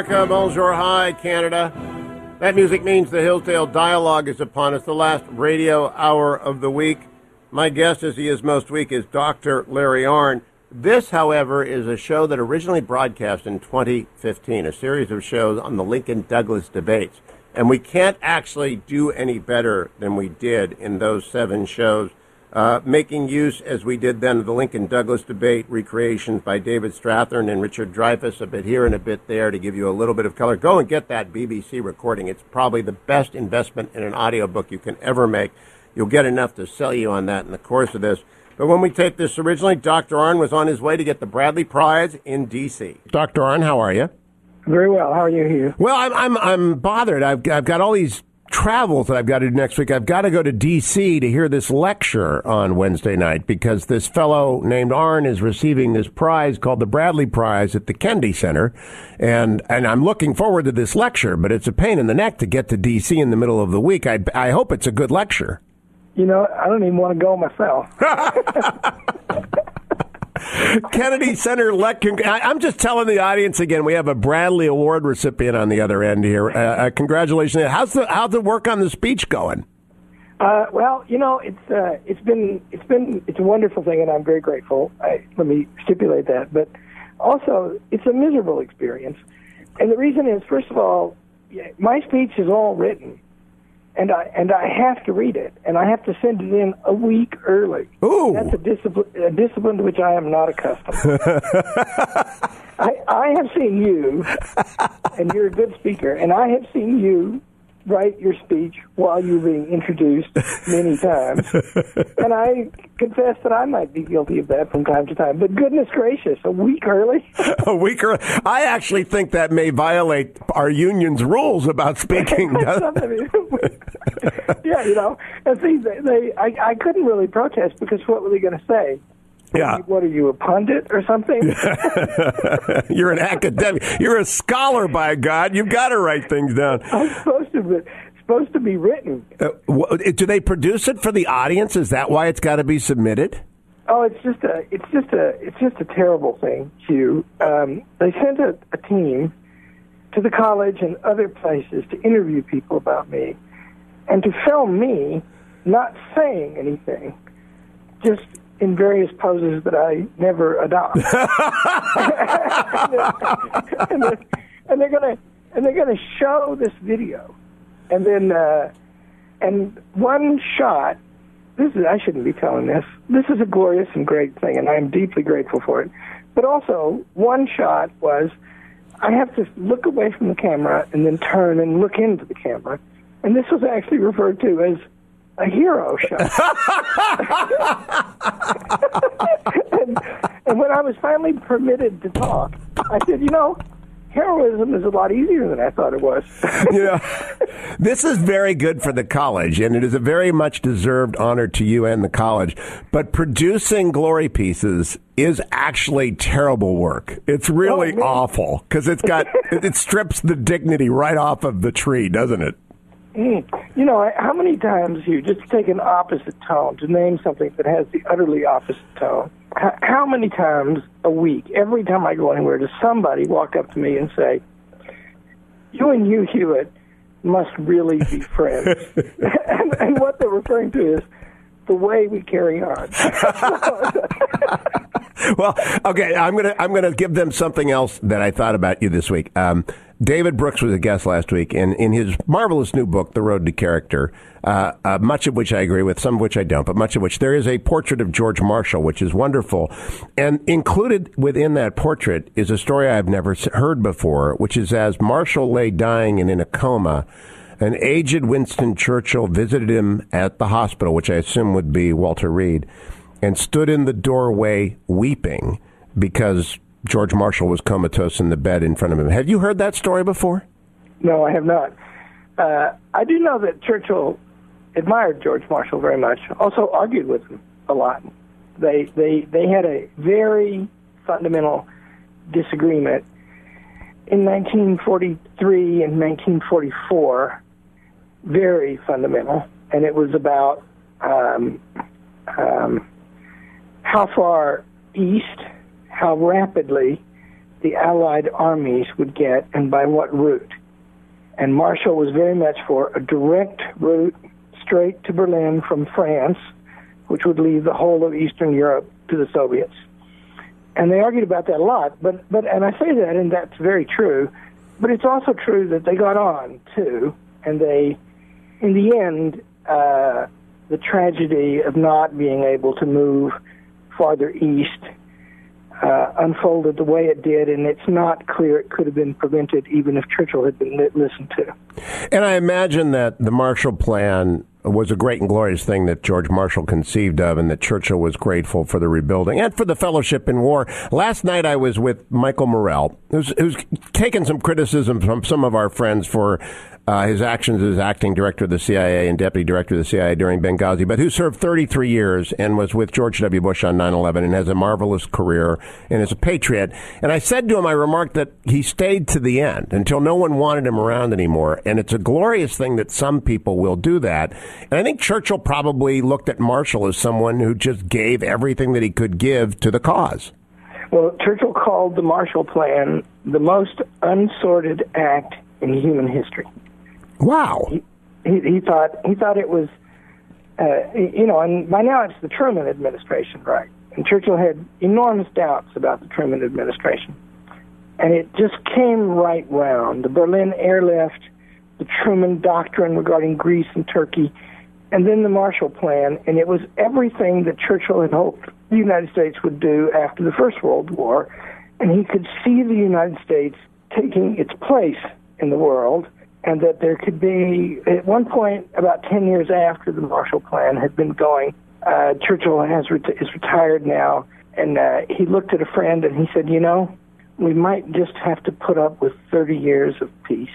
America, bonjour, hi, Canada. That music means the Hillsdale Dialogue is upon us, the last radio hour of the week. My guest, as he is most week, is Dr. Larry Arn. This, however, is a show that originally broadcast in 2015, a series of shows on the Lincoln-Douglas debates. And we can't actually do any better than we did in those 7 shows, making use, as we did then, of the Lincoln-Douglas debate recreations by David Strathairn and Richard Dreyfuss, a bit here and a bit there to give you a little bit of color. Go and get that BBC recording. It's probably the best investment in an audiobook you can ever make. You'll get enough to sell you on that in the course of this. But when we taped this originally, Dr. Arn was on his way to get the Bradley Prize in D.C. Dr. Arn, how are you? Very well. How are you here? Well, I'm bothered. I've got all these travels that I've got to do next week. I've got to go to D.C. to hear this lecture on Wednesday night because this fellow named Arn is receiving this prize called the Bradley Prize at the Kennedy Center, and I'm looking forward to this lecture, but it's a pain in the neck to get to D.C. in the middle of the week. I hope it's a good lecture. You know, I don't even want to go myself. Kennedy Center lecture. I'm just telling the audience again, we have a Bradley Award recipient on the other end here. Congratulations. How's the work on the speech going? Well, you know, it's a wonderful thing, and I'm very grateful. Let me stipulate that. But also, it's a miserable experience, and the reason is, first of all, my speech is all written. And I have to read it, and I have to send it in a week early. Ooh. That's a discipline to which I am not accustomed. I have seen you, and you're a good speaker, and I have seen you write your speech while you're being introduced many times. And I confess that I might be guilty of that from time to time. But goodness gracious, a week early? A week early? I actually think that may violate our union's rules about speaking. Yeah, you know. And see, I couldn't really protest because what were they going to say? Yeah. What are you, a pundit or something? You're an academic. You're a scholar, by God. You've got to write things down. I'm supposed to be written. Do they produce it for the audience? Is that why it's got to be submitted? Oh, it's just a terrible thing, Hugh. They sent a team to the college and other places to interview people about me, and to film me not saying anything, just in various poses that I never adopt. and they're gonna show this video, and then and one shot. I shouldn't be telling this. This is a glorious and great thing, and I am deeply grateful for it. But also, one shot was I have to look away from the camera and then turn and look into the camera, and this was actually referred to as a hero shot. and when I was finally permitted to talk, I said, you know, heroism is a lot easier than I thought it was. You know, this is very good for the college, and it is a very much deserved honor to you and the college. But producing glory pieces is actually terrible work. It's really awful because it strips the dignity right off of the tree, doesn't it? You know, how many times, Hugh, just to take an opposite tone, to name something that has the utterly opposite tone, how many times a week, every time I go anywhere, does somebody walk up to me and say, you and Hugh Hewitt must really be friends? and what they're referring to is the way we carry on. Well, okay, I'm gonna give them something else that I thought about you this week. David Brooks was a guest last week, and in his marvelous new book, The Road to Character, much of which I agree with, some of which I don't, but much of which, there is a portrait of George Marshall, which is wonderful. And included within that portrait is a story I've never heard before, which is as Marshall lay dying and in a coma, an aged Winston Churchill visited him at the hospital, which I assume would be Walter Reed, and stood in the doorway weeping because George Marshall was comatose in the bed in front of him. Have you heard that story before? No, I have not. I do know that Churchill admired George Marshall very much, also argued with him a lot. They had a very fundamental disagreement in 1943 and 1944, very fundamental, and it was about how far east, how rapidly the Allied armies would get and by what route. And Marshall was very much for a direct route straight to Berlin from France, which would leave the whole of Eastern Europe to the Soviets. And they argued about that a lot, but and I say that, and that's very true, but it's also true that they got on, too, and they, in the end, the tragedy of not being able to move farther east unfolded the way it did, and it's not clear it could have been prevented even if Churchill had been listened to. And I imagine that the Marshall Plan was a great and glorious thing that George Marshall conceived of, and that Churchill was grateful for the rebuilding and for the fellowship in war. Last night I was with Michael Morell, who's taken some criticism from some of our friends for his actions as acting director of the CIA and deputy director of the CIA during Benghazi, but who served 33 years and was with George W. Bush on 9/11 and has a marvelous career and is a patriot. And I said to him, I remarked that he stayed to the end until no one wanted him around anymore. And it's a glorious thing that some people will do that. And I think Churchill probably looked at Marshall as someone who just gave everything that he could give to the cause. Well, Churchill called the Marshall Plan the most unsorted act in human history. Wow. He thought it was, and by now it's the Truman administration, right? And Churchill had enormous doubts about the Truman administration. And it just came right round. The Berlin Airlift, the Truman Doctrine regarding Greece and Turkey, and then the Marshall Plan, and it was everything that Churchill had hoped the United States would do after the First World War, and he could see the United States taking its place in the world, and that there could be, at one point, about 10 years after the Marshall Plan had been going, Churchill is retired now, and he looked at a friend and he said, we might just have to put up with 30 years of peace.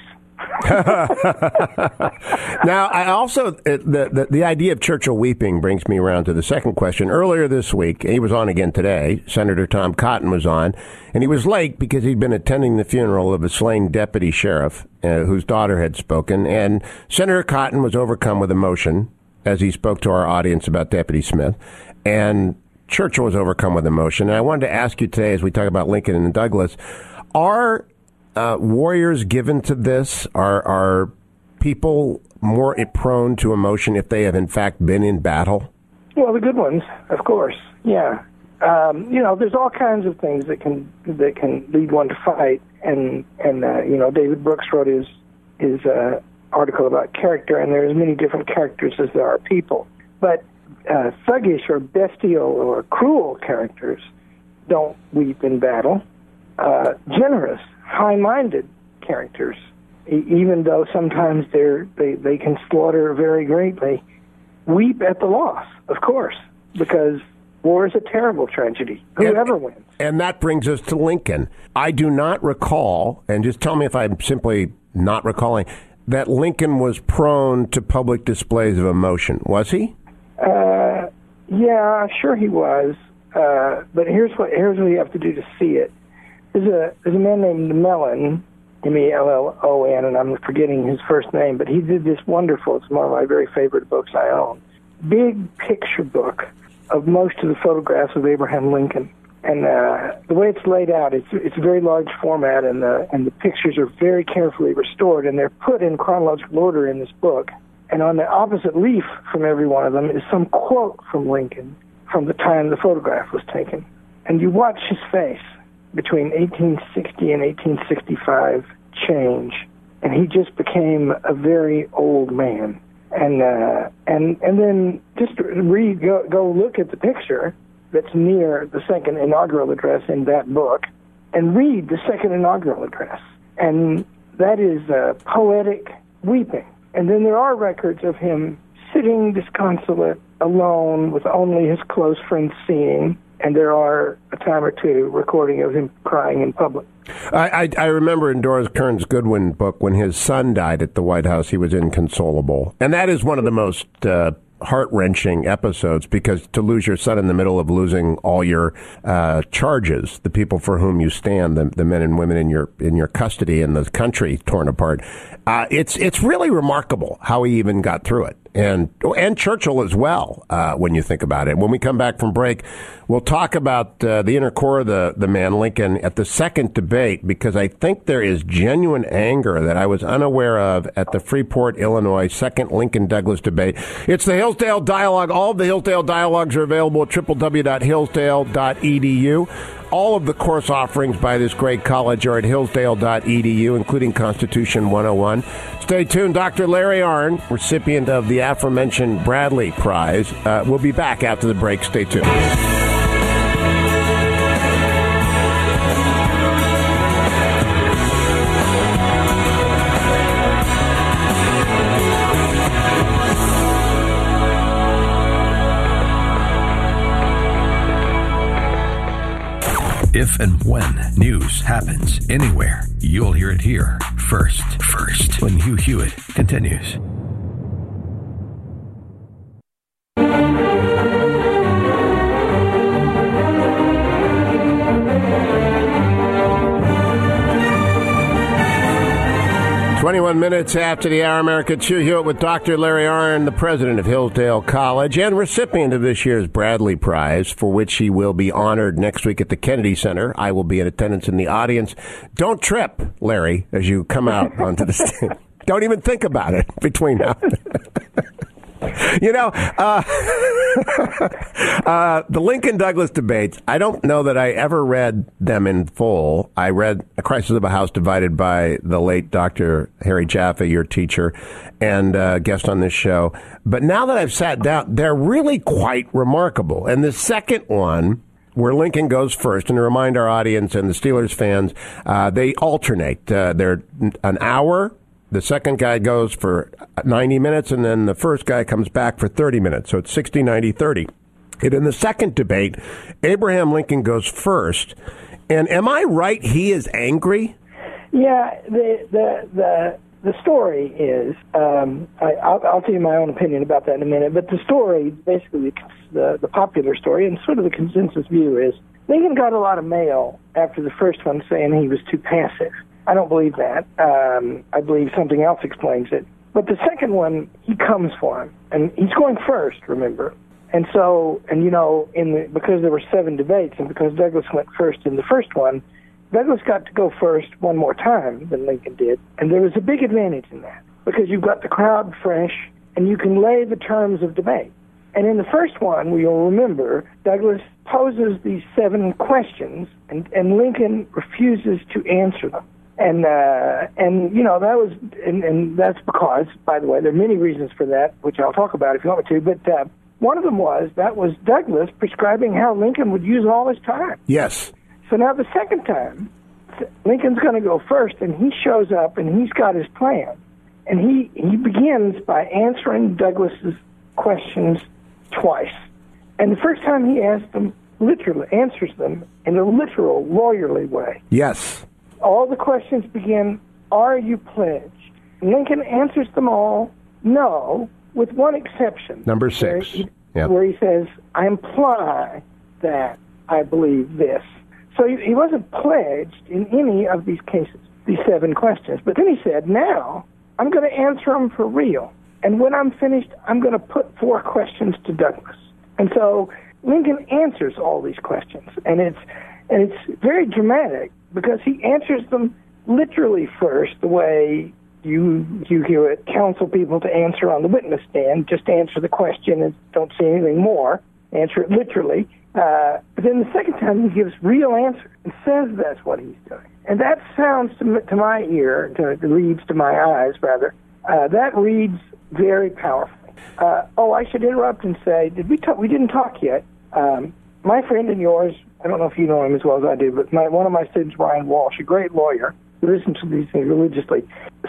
Now, I also the idea of Churchill weeping brings me around to the second question. Earlier this week, he was on again today. Senator Tom Cotton was on, and he was late because he'd been attending the funeral of a slain deputy sheriff whose daughter had spoken. And Senator Cotton was overcome with emotion as he spoke to our audience about Deputy Smith, and Churchill was overcome with emotion. And I wanted to ask you today, as we talk about Lincoln and Douglas, are warriors given to this? Are people more prone to emotion if they have, in fact, been in battle? Well, the good ones, of course, yeah. There's all kinds of things that can lead one to fight. And David Brooks wrote his article about character, and there are as many different characters as there are people. But thuggish or bestial or cruel characters don't weep in battle. Generous, high-minded characters, even though sometimes they can slaughter very greatly, weep at the loss, of course, because war is a terrible tragedy, whoever wins. And that brings us to Lincoln. I do not recall, and just tell me if I'm simply not recalling, that Lincoln was prone to public displays of emotion. Was he? Yeah, sure he was. But here's what you have to do to see it. There's a man named Mellon, M-E-L-L-O-N, and I'm forgetting his first name, but he did this wonderful, it's one of my very favorite books I own, big picture book of most of the photographs of Abraham Lincoln. And the way it's laid out, it's a very large format, and the pictures are very carefully restored, and they're put in chronological order in this book. And on the opposite leaf from every one of them is some quote from Lincoln from the time the photograph was taken. And you watch his face between 1860 and 1865 change, and he just became a very old man. And then just go look at the picture that's near the second inaugural address in that book, and read the second inaugural address, and that is poetic weeping. And then there are records of him sitting disconsolate, alone, with only his close friends seeing. And there are a time or two recording of him crying in public. I remember in Doris Kearns Goodwin book, when his son died at the White House, he was inconsolable. And that is one of the most heart-wrenching episodes, because to lose your son in the middle of losing all your charges, the people for whom you stand, the men and women in your custody, and the country torn apart, it's really remarkable how he even got through it. and Churchill as well, when you think about it. When we come back from break, we'll talk about the inner core of the man Lincoln at the second debate, because I think there is genuine anger that I was unaware of at the Freeport, Illinois, second Lincoln-Douglas debate. It's the Hillsdale Dialogue. All of the Hillsdale Dialogues are available at www.hillsdale.edu. All of the course offerings by this great college are at hillsdale.edu, including Constitution 101. Stay tuned. Dr. Larry Arn, recipient of the aforementioned Bradley Prize, will be back after the break. Stay tuned. If and when news happens anywhere, you'll hear it here first. First, when Hugh Hewitt continues. Minutes after the hour, America, it's Hugh Hewitt with Dr. Larry Arn, the president of Hillsdale College and recipient of this year's Bradley Prize, for which he will be honored next week at the Kennedy Center. I will be in attendance in the audience. Don't trip, Larry, as you come out onto the stage. Don't even think about it between now. You know, the Lincoln-Douglas debates, I don't know that I ever read them in full. I read A Crisis of the House Divided by the late Dr. Harry Jaffe, your teacher, and guest on this show. But now that I've sat down, they're really quite remarkable. And the second one, where Lincoln goes first, and to remind our audience and the Steelers fans, they alternate. They're an hour. The second guy goes for 90 minutes, and then the first guy comes back for 30 minutes. So it's 60, 90, 30. And in the second debate, Abraham Lincoln goes first. And am I right? He is angry? Yeah. The story is, I'll tell you my own opinion about that in a minute, but the story, basically the popular story and sort of the consensus view is Lincoln got a lot of mail after the first one saying he was too passive. I don't believe that. I believe something else explains it. But the second one, he comes for him. And he's going first, remember. And so, and you know, because there were seven debates and because Douglas went first in the first one, Douglas got to go first one more time than Lincoln did. And there was a big advantage in that because you've got the crowd fresh and you can lay the terms of debate. And in the first one, you'll remember, Douglas poses these seven questions and Lincoln refuses to answer them. And you know, that was, and that's because, by the way, there are many reasons for that, which I'll talk about if you want me to, but one of them was, that was Douglas prescribing how Lincoln would use all his time. Yes. So now the second time, Lincoln's going to go first, and he shows up, and he's got his plan. And he begins by answering Douglas's questions twice. And the first time he asks them, literally answers them in a literal, lawyerly way. Yes. All the questions begin, are you pledged? Lincoln answers them all, no, with one exception. Number six. Where he says, I imply that I believe this. So he wasn't pledged in any of these cases, these seven questions. But then he said, now, I'm going to answer them for real. And when I'm finished, I'm going to put four questions to Douglas. And so Lincoln answers all these questions. And it's very dramatic, because he answers them literally first, the way you hear it counsel people to answer on the witness stand. Just answer the question and don't say anything more. Answer it literally. But then the second time he gives real answer and says that's what he's doing. And that sounds to my ear, reads to my eyes rather, that reads very powerfully. I should interrupt and say, did we talk? We didn't talk yet. My friend and yours, I don't know if you know him as well as I do, but one of my students, Ryan Walsh, a great lawyer who listens to these things religiously,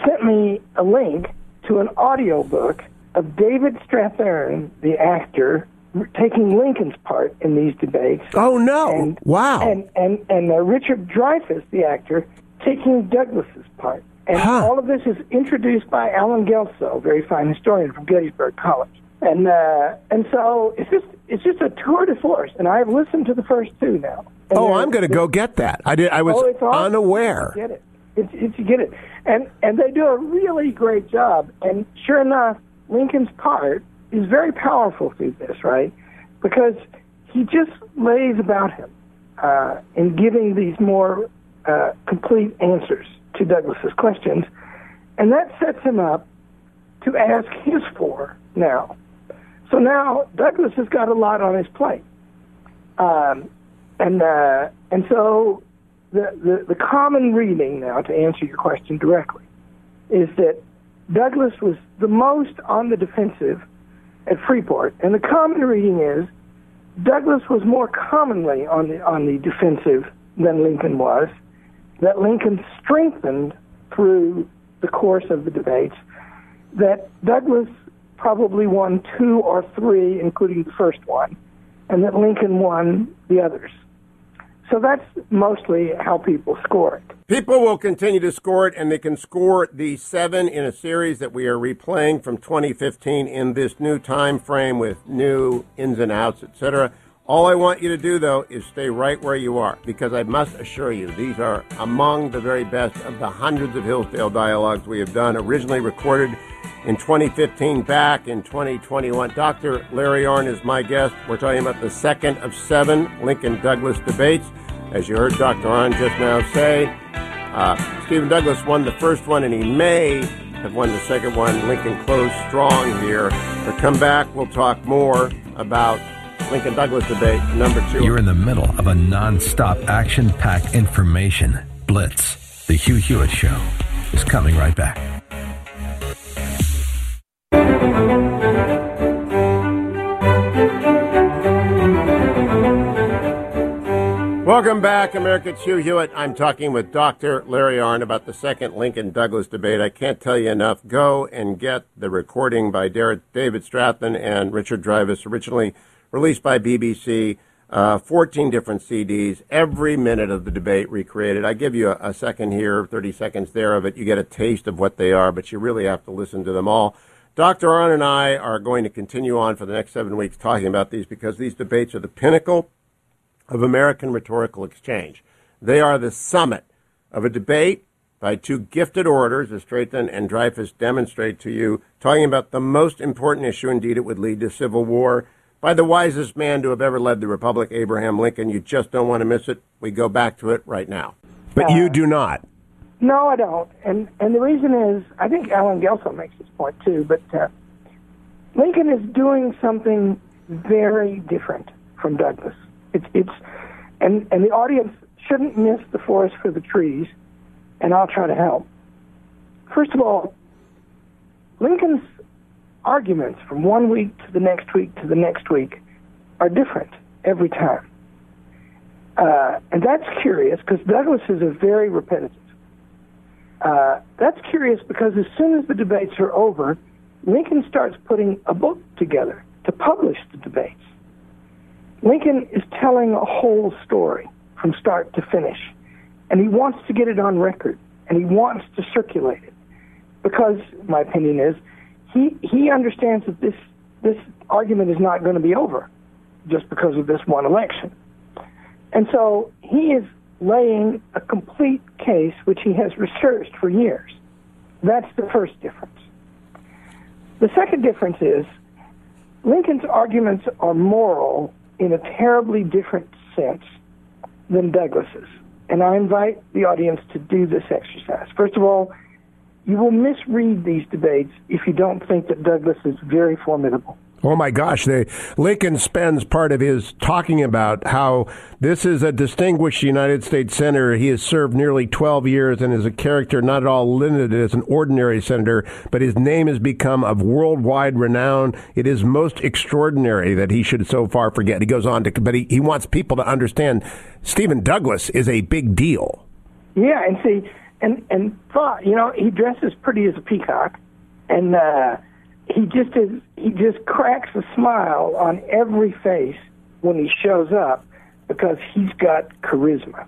sent me a link to an audio book of David Strathairn, the actor, taking Lincoln's part in these debates. Oh, no. Wow. And Richard Dreyfuss, the actor, taking Douglas's part. And all of this is introduced by Allen Guelzo, a very fine historian from Gettysburg College. And so it's just a tour de force, and I've listened to the first two now. And I'm going to go get that. I was unaware. You get it, and they do a really great job. And sure enough, Lincoln's part is very powerful through this, right? Because he just lays about him in giving these more complete answers to Douglas's questions, and that sets him up to ask his four now. So now Douglas has got a lot on his plate, and so the common reading now, to answer your question directly, is that Douglas was the most on the defensive at Freeport, and the common reading is Douglas was more commonly on the defensive than Lincoln was, that Lincoln strengthened through the course of the debates, that Douglas probably won two or three, including the first one, and that Lincoln won the others. So that's mostly how people score it. People will continue to score it, and they can score the seven in a series that we are replaying from 2015 in this new time frame with new ins and outs, etc. All I want you to do, though, is stay right where you are, because I must assure you these are among the very best of the hundreds of Hillsdale Dialogues we have done, originally recorded in 2015, back in 2021. Dr. Larry Arn is my guest. We're talking about the second of seven Lincoln-Douglas debates. As you heard Dr. Arn just now say, Stephen Douglas won the first one, and he may have won the second one. Lincoln closed strong here. But come back, we'll talk more about Lincoln-Douglas debate number 2. You're in the middle of a non-stop, action-packed information blitz. The Hugh Hewitt Show is coming right back. Welcome back, America. It's Hugh Hewitt. I'm talking with Dr. Larry Arn about the second Lincoln-Douglas debate. I can't tell you enough. Go and get the recording by David Strathairn and Richard Dreyfuss, originally released by BBC, 14 different CDs, every minute of the debate recreated. I give you a second here, 30 seconds there of it. You get a taste of what they are, but you really have to listen to them all. Dr. Arn and I are going to continue on for the next 7 weeks talking about these, because these debates are the pinnacle of American rhetorical exchange. They are the summit of a debate by two gifted orators, as Strathairn and Dreyfuss demonstrate to you, talking about the most important issue. Indeed, it would lead to civil war, by the wisest man to have ever led the Republic, Abraham Lincoln. You just don't want to miss it. We go back to it right now. But you do not. No, I don't. And the reason is, I think Allen Guelzo makes this point too, but Lincoln is doing something very different from Douglas. And the audience shouldn't miss the forest for the trees, and I'll try to help. First of all, Lincoln's arguments from one week to the next week to the next week are different every time. And that's curious, because Douglas's are very repetitive. That's curious because as soon as the debates are over, Lincoln starts putting a book together to publish the debates. Lincoln is telling a whole story from start to finish, and he wants to get it on record, and he wants to circulate it, because my opinion is he understands that this argument is not going to be over just because of this one election. And so he is laying a complete case which he has researched for years. That's the first difference. The second difference is Lincoln's arguments are moral in a terribly different sense than Douglas's. And I invite the audience to do this exercise. First of all, you will misread these debates if you don't think that Douglas is very formidable. Oh, my gosh. Lincoln spends part of his talking about how this is a distinguished United States senator. He has served nearly 12 years and is a character not at all limited as an ordinary senator, but his name has become of worldwide renown. It is most extraordinary that he should so far forget. He goes on to, but he wants people to understand Stephen Douglas is a big deal. Yeah, and see, and you know, he dresses pretty as a peacock, and he just cracks a smile on every face when he shows up, because he's got charisma.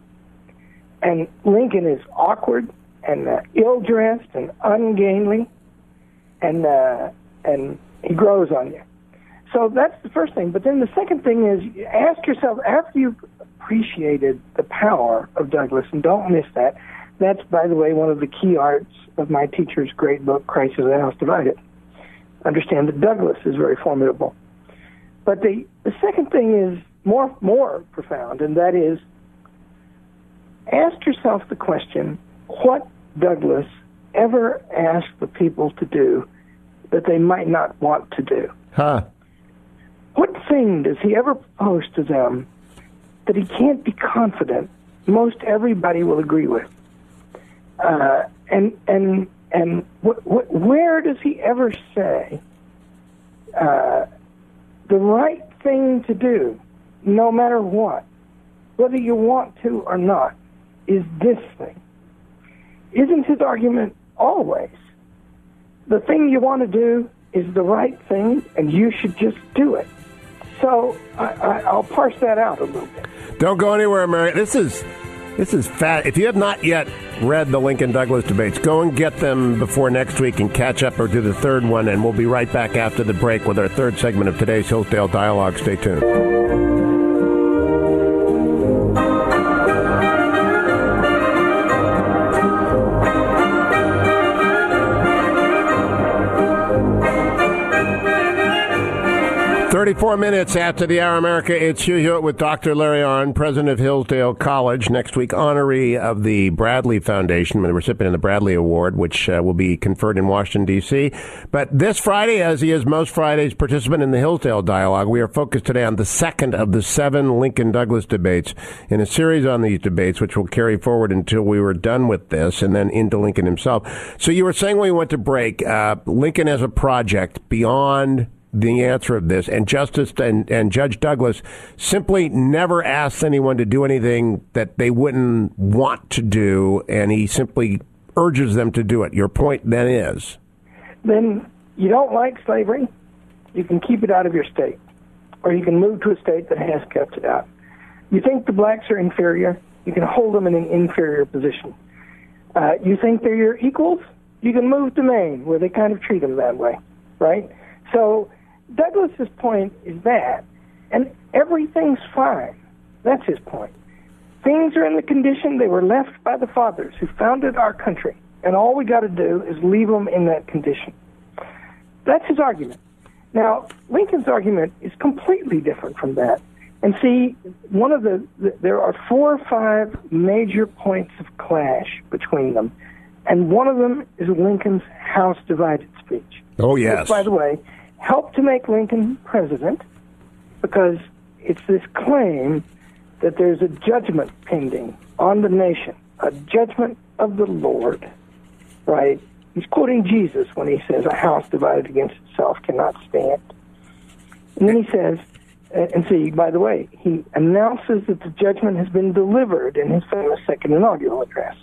And Lincoln is awkward and ill-dressed and ungainly, and he grows on you. So that's the first thing. But then the second thing is, ask yourself, after you've appreciated the power of Douglas, and don't miss that. That's, by the way, one of the key arts of my teacher's great book, Crisis of the House Divided. understand that Douglas is very formidable. But the second thing is more profound, and that is, ask yourself the question, what Douglas ever asked the people to do that they might not want to do? Huh. What thing does he ever propose to them that he can't be confident most everybody will agree with? Where does he ever say the right thing to do, no matter what, whether you want to or not, is this thing? Isn't his argument always the thing you want to do is the right thing, and you should just do it? So I'll parse that out a little bit. Don't go anywhere, Mary. This is fat. If you have not yet read the Lincoln-Douglas debates, go and get them before next week and catch up or do the third one, and we'll be right back after the break with our third segment of today's Hillsdale Dialogue. Stay tuned. Four minutes after the hour, America. It's Hugh Hewitt with Dr. Larry Arn, president of Hillsdale College. Next week, honoree of the Bradley Foundation, the recipient of the Bradley Award, which will be conferred in Washington, D.C. But this Friday, as he is most Fridays, participant in the Hillsdale Dialogue, we are focused today on the second of the seven Lincoln-Douglas debates in a series on these debates, which will carry forward until we were done with this and then into Lincoln himself. So you were saying when we went to break, Lincoln as a project beyond the answer of this, and Justice and Judge Douglas simply never asked anyone to do anything that they wouldn't want to do, and he simply urges them to do it. Your point then is? Then you don't like slavery, you can keep it out of your state, or you can move to a state that has kept it out. You think the blacks are inferior, you can hold them in an inferior position. You think they're your equals, you can move to Maine, where they kind of treat them that way, right? So Douglas's point is that, and everything's fine. That's his point. Things are in the condition they were left by the fathers who founded our country, and all we got to do is leave them in that condition. That's his argument. Now, Lincoln's argument is completely different from that. And see, one of there are four or five major points of clash between them, and one of them is Lincoln's House Divided speech. Oh, yes. Which, by the way, helped to make Lincoln president, because it's this claim that there's a judgment pending on the nation, a judgment of the Lord, right? He's quoting Jesus when he says, a house divided against itself cannot stand. And then he says, and see, by the way, he announces that the judgment has been delivered in his famous second inaugural address.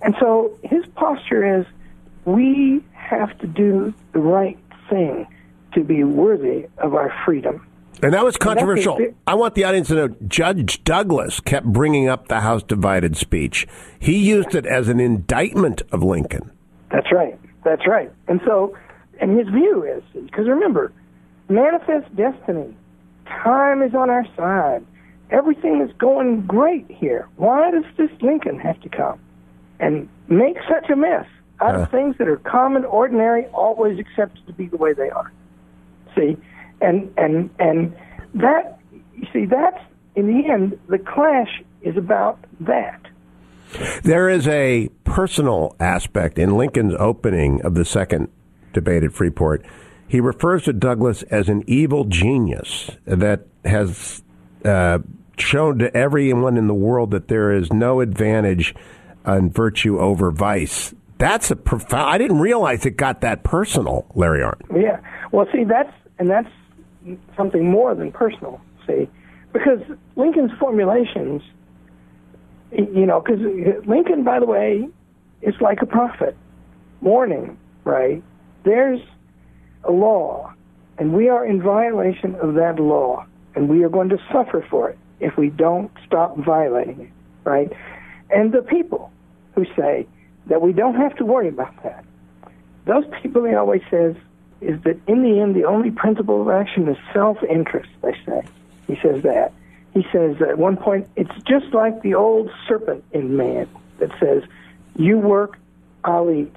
And so his posture is, we have to do the right thing to be worthy of our freedom. And that was controversial. I want the audience to know Judge Douglas kept bringing up the House Divided speech. He used it as an indictment of Lincoln. That's right. That's right. And so, and his view is, because remember, manifest destiny, time is on our side. Everything is going great here. Why does this Lincoln have to come and make such a mess out of things that are common, ordinary, always accepted to be the way they are? See? And that, you see, that's, in the end, the clash is about that. There is a personal aspect in Lincoln's opening of the second debate at Freeport. He refers to Douglas as an evil genius that has shown to everyone in the world that there is no advantage in virtue over vice. That's a profound. I didn't realize it got that personal, Larry Arn. Yeah. Well, see, that's something more than personal. See, because Lincoln's formulations, you know, because Lincoln, by the way, is like a prophet, warning. Right? There's a law, and we are in violation of that law, and we are going to suffer for it if we don't stop violating it. Right? And the people who say that we don't have to worry about that, those people, he always says, is that in the end, the only principle of action is self-interest, they say. He says that. He says that at one point, it's just like the old serpent in man that says, you work, I'll eat.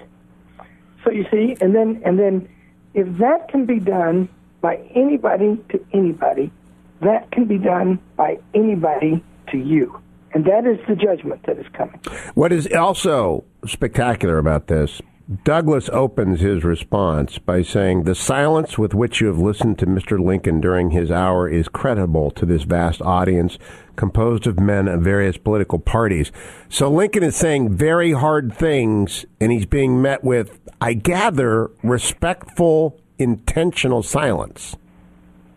So you see, and then If that can be done by anybody to anybody, that can be done by anybody to you. And that is the judgment that is coming. What is also spectacular about this, Douglas opens his response by saying, "The silence with which you have listened to Mr. Lincoln during his hour is creditable to this vast audience composed of men of various political parties." So Lincoln is saying very hard things, and he's being met with, I gather, respectful, intentional silence.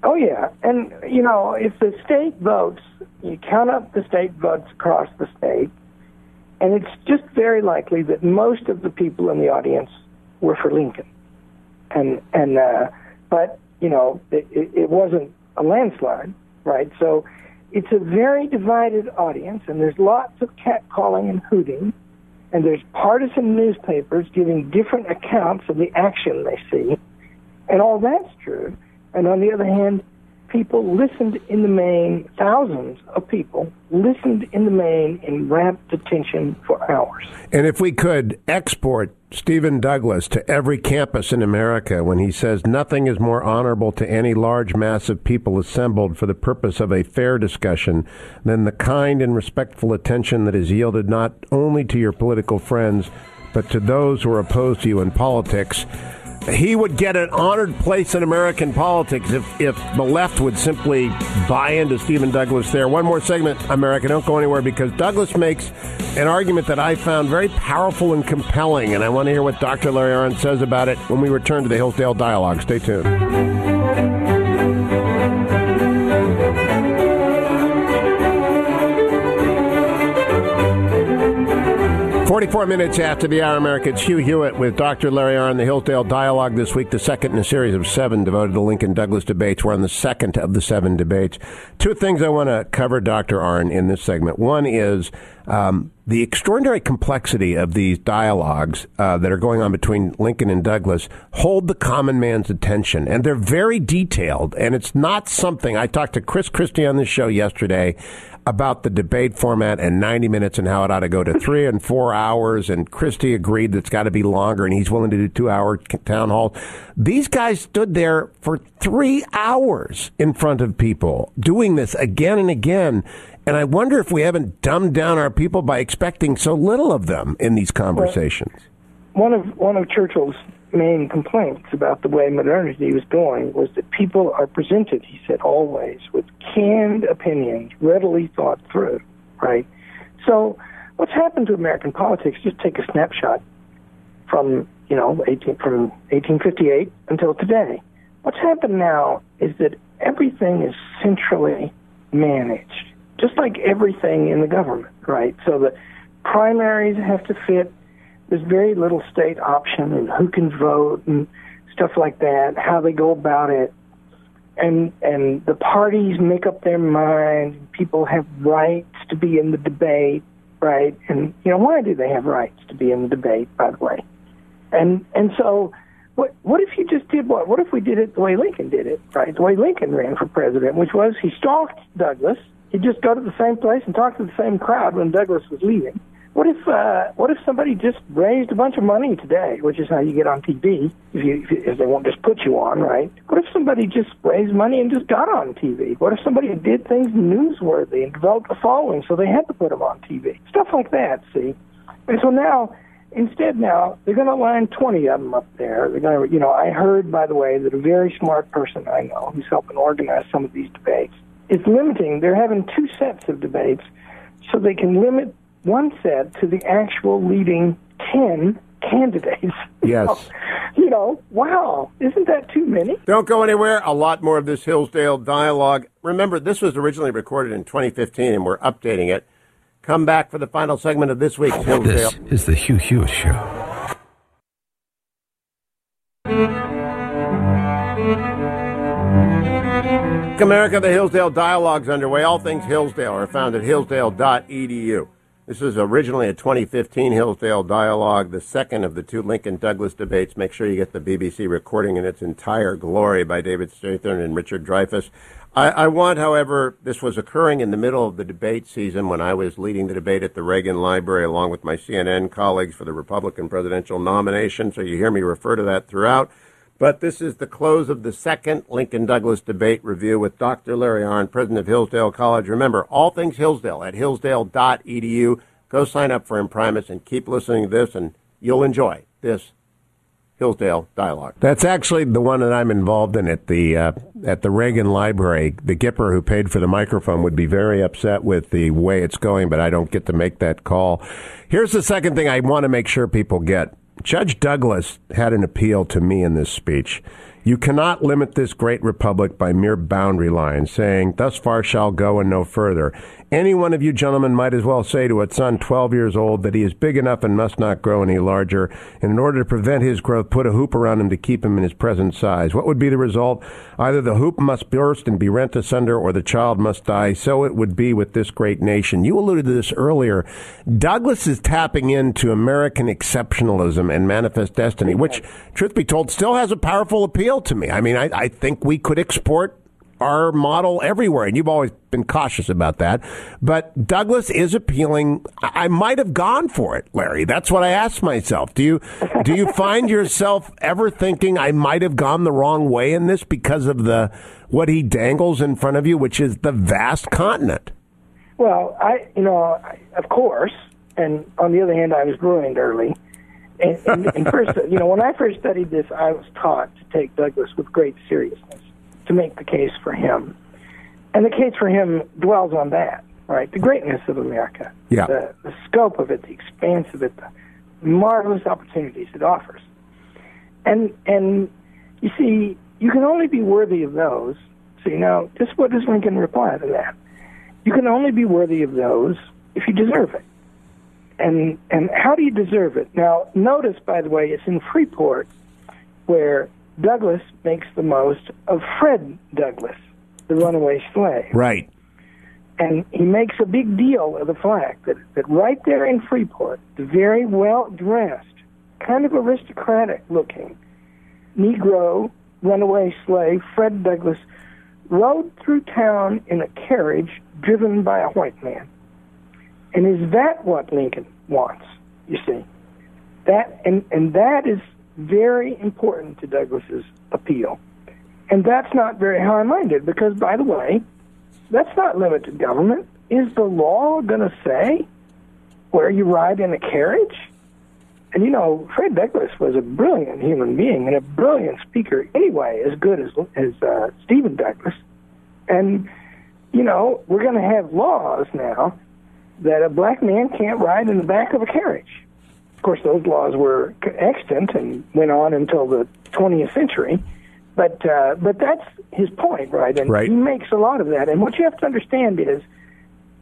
Oh, yeah. And, you know, if the state votes, you count up the state votes across the state, and it's just very likely that most of the people in the audience were for Lincoln. But, you know, it wasn't a landslide, right? So it's a very divided audience, and there's lots of catcalling and hooting, and there's partisan newspapers giving different accounts of the action they see, and all that's true. And on the other hand, people listened in the main, thousands of people listened in the main in rapt attention for hours. And if we could export Stephen Douglas to every campus in America when he says nothing is more honorable to any large mass of people assembled for the purpose of a fair discussion than the kind and respectful attention that is yielded not only to your political friends, but to those who are opposed to you in politics. He would get an honored place in American politics if the left would simply buy into Stephen Douglas there. One more segment, America. Don't go anywhere, because Douglas makes an argument that I found very powerful and compelling, and I want to hear what Dr. Larry Arn says about it when we return to the Hillsdale Dialogue. Stay tuned. Forty-four minutes after the hour, America. It's Hugh Hewitt with Dr. Larry Arn, the Hillsdale Dialogue this week, the second in a series of 7 devoted to Lincoln-Douglas debates. We're on the second of the 7 debates. 2 things I want to cover, Dr. Arn, in this segment. One is the extraordinary complexity of these dialogues that are going on between Lincoln and Douglas hold the common man's attention, and they're very detailed, and it's not something. I talked to Chris Christie on this show yesterday about the debate format and 90 minutes and how it ought to go to 3 and 4 hours, and Christie agreed that's got to be longer, and he's willing to do 2-hour town hall. These guys stood there for 3 hours in front of people doing this again and again, and I wonder if we haven't dumbed down our people by expecting so little of them in these conversations. Well, one of Churchill's main complaints about the way modernity was going was that people are presented, he said, always with canned opinions, readily thought through, right? So what's happened to American politics, just take a snapshot from, you know, from 1858 until today. What's happened now is that everything is centrally managed, just like everything in the government, right? So the primaries have to fit. There's very little state option and who can vote and stuff like that, how they go about it. And the parties make up their minds. People have rights to be in the debate, right? And, you know, why do they have rights to be in the debate, by the way? And so what if you just did what? What if we did it the way Lincoln did it, right? The way Lincoln ran for president, which was he stalked Douglas. He'd just go to the same place and talk to the same crowd when Douglas was leaving. What if somebody just raised a bunch of money today, which is how you get on TV, if they won't just put you on, right? What if somebody just raised money and just got on TV? What if somebody did things newsworthy and developed a following so they had to put them on TV? Stuff like that, see? And so now, instead now, they're going to line 20 of them up there. They're going to, you know, I heard, by the way, that a very smart person I know who's helping organize some of these debates is limiting. They're having 2 sets of debates so they can limit one set to the actual leading 10 candidates. Yes. So, you know, wow, isn't that too many? Don't go anywhere. A lot more of this Hillsdale Dialogue. Remember, this was originally recorded in 2015, and we're updating it. Come back for the final segment of this week's Hillsdale. This is the Hugh Hewitt Show. America, the Hillsdale Dialogue's underway. All things Hillsdale are found at hillsdale.edu. This is originally a 2015 Hillsdale Dialogue, the second of the 2 Lincoln-Douglas debates. Make sure you get the BBC recording in its entire glory by David Strathairn and Richard Dreyfuss. I want, however, this was occurring in the middle of the debate season when I was leading the debate at the Reagan Library along with my CNN colleagues for the Republican presidential nomination, so you hear me refer to that throughout. But this is the close of the second Lincoln-Douglas debate review with Dr. Larry Arn, president of Hillsdale College. Remember, all things Hillsdale at hillsdale.edu. Go sign up for Imprimis and keep listening to this, and you'll enjoy this Hillsdale Dialogue. That's actually the one that I'm involved in at the Reagan Library. The Gipper who paid for the microphone would be very upset with the way it's going, but I don't get to make that call. Here's the second thing I want to make sure people get. Judge Douglas had an appeal to me in this speech. You cannot limit this great republic by mere boundary lines, saying, thus far shall go and no further. Any one of you gentlemen might as well say to a son 12 years old that he is big enough and must not grow any larger, and in order to prevent his growth, put a hoop around him to keep him in his present size. What would be the result? Either the hoop must burst and be rent asunder, or the child must die. So it would be with this great nation. You alluded to this earlier. Douglas is tapping into American exceptionalism and manifest destiny, which, truth be told, still has a powerful appeal to me. I mean, I think we could export our model everywhere, and you've always been cautious about that. But Douglas is appealing. I might have gone for it, Larry. That's what I asked myself. Do you find yourself ever thinking I might have gone the wrong way in this because of the what he dangles in front of you, which is the vast continent? Well, I of course, and on the other hand, I was ruined early. And first, when I first studied this, I was taught to take Douglas with great seriousness, to make the case for him. And the case for him dwells on that, right? The greatness of America, yeah. The scope of it, the expanse of it, the marvelous opportunities it offers. And you see, you can only be worthy of those. So, just what does Lincoln reply to that? You can only be worthy of those if you deserve it. And how do you deserve it? Now, notice, by the way, it's in Freeport where Douglas makes the most of Fred Douglass, the runaway slave. Right. And he makes a big deal of the fact that right there in Freeport, the very well-dressed, kind of aristocratic-looking Negro runaway slave, Fred Douglass, rode through town in a carriage driven by a white man. And is that what Lincoln wants, you see? And that is very important to Douglas's appeal. And that's not very high-minded because, by the way, that's not limited government. Is the law going to say where you ride in a carriage? And, Fred Douglass was a brilliant human being and a brilliant speaker anyway, as good as Stephen Douglas. And, we're going to have laws now that a black man can't ride in the back of a carriage. Of course, those laws were extant and went on until the 20th century. But that's his point, right? And right. He makes a lot of that. And what you have to understand is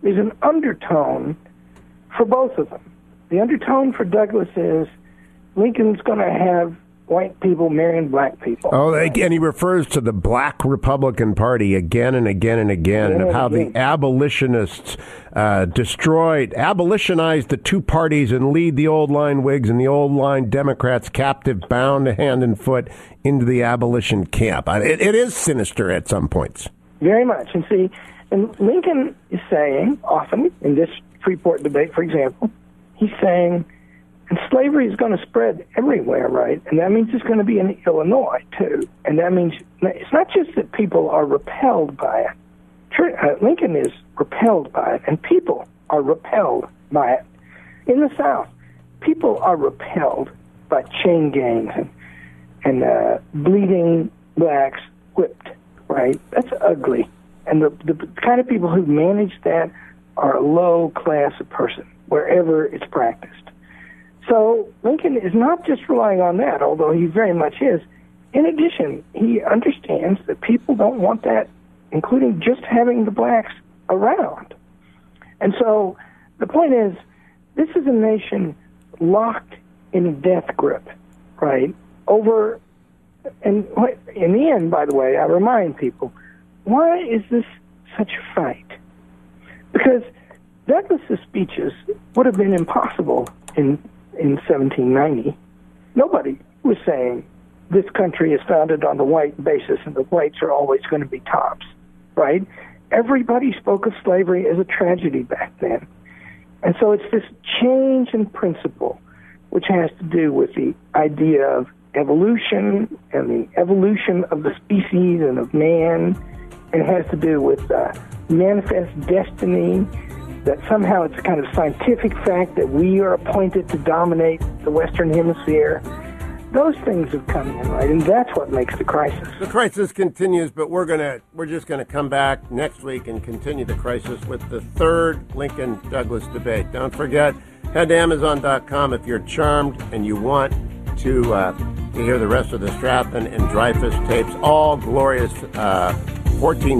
an undertone for both of them. The undertone for Douglas is Lincoln's going to have white people marrying black people. Oh, and he refers to the black Republican Party again and again and again, and how the abolitionists abolitionized the two parties and lead the old line Whigs and the old line Democrats captive, bound hand and foot into the abolition camp. It is sinister at some points. Very much. And see, and Lincoln is saying often in this Freeport debate, for example, he's saying, and slavery is going to spread everywhere, right? And that means it's going to be in Illinois, too. And that means it's not just that people are repelled by it. Lincoln is repelled by it, and people are repelled by it. In the South, people are repelled by chain gangs and bleeding blacks whipped, right? That's ugly. And the kind of people who manage that are a low class of person, wherever it's practiced. So Lincoln is not just relying on that, although he very much is. In addition, he understands that people don't want that, including just having the blacks around. And so the point is, this is a nation locked in a death grip, right? Over, and in the end, by the way, I remind people, why is this such a fight? Because Douglas's speeches would have been impossible in 1790, nobody was saying this country is founded on the white basis and the whites are always going to be tops, right? Everybody spoke of slavery as a tragedy back then. And so it's this change in principle, which has to do with the idea of evolution and the evolution of the species and of man, and it has to do with manifest destiny, that somehow it's a kind of scientific fact that we are appointed to dominate the Western Hemisphere. Those things have come in, right? And that's what makes the crisis. The crisis continues, but we're just gonna come back next week and continue the crisis with the third Lincoln-Douglas debate. Don't forget, head to Amazon.com if you're charmed and you want to hear the rest of the Strathairn and Dreyfuss tapes, all glorious 14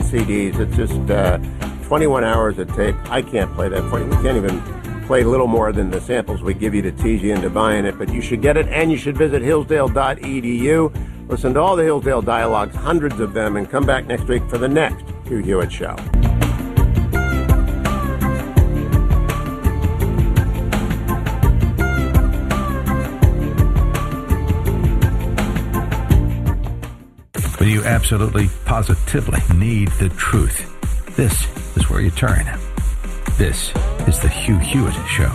CDs. It's just 21 hours of tape. I can't play that for you. We can't even play little more than the samples we give you to tease you into buying it, but you should get it, and you should visit hillsdale.edu. Listen to all the Hillsdale Dialogues, hundreds of them, and come back next week for the next Hugh Hewitt Show. When you absolutely, positively need the truth, this is where you turn. This is the Hugh Hewitt Show.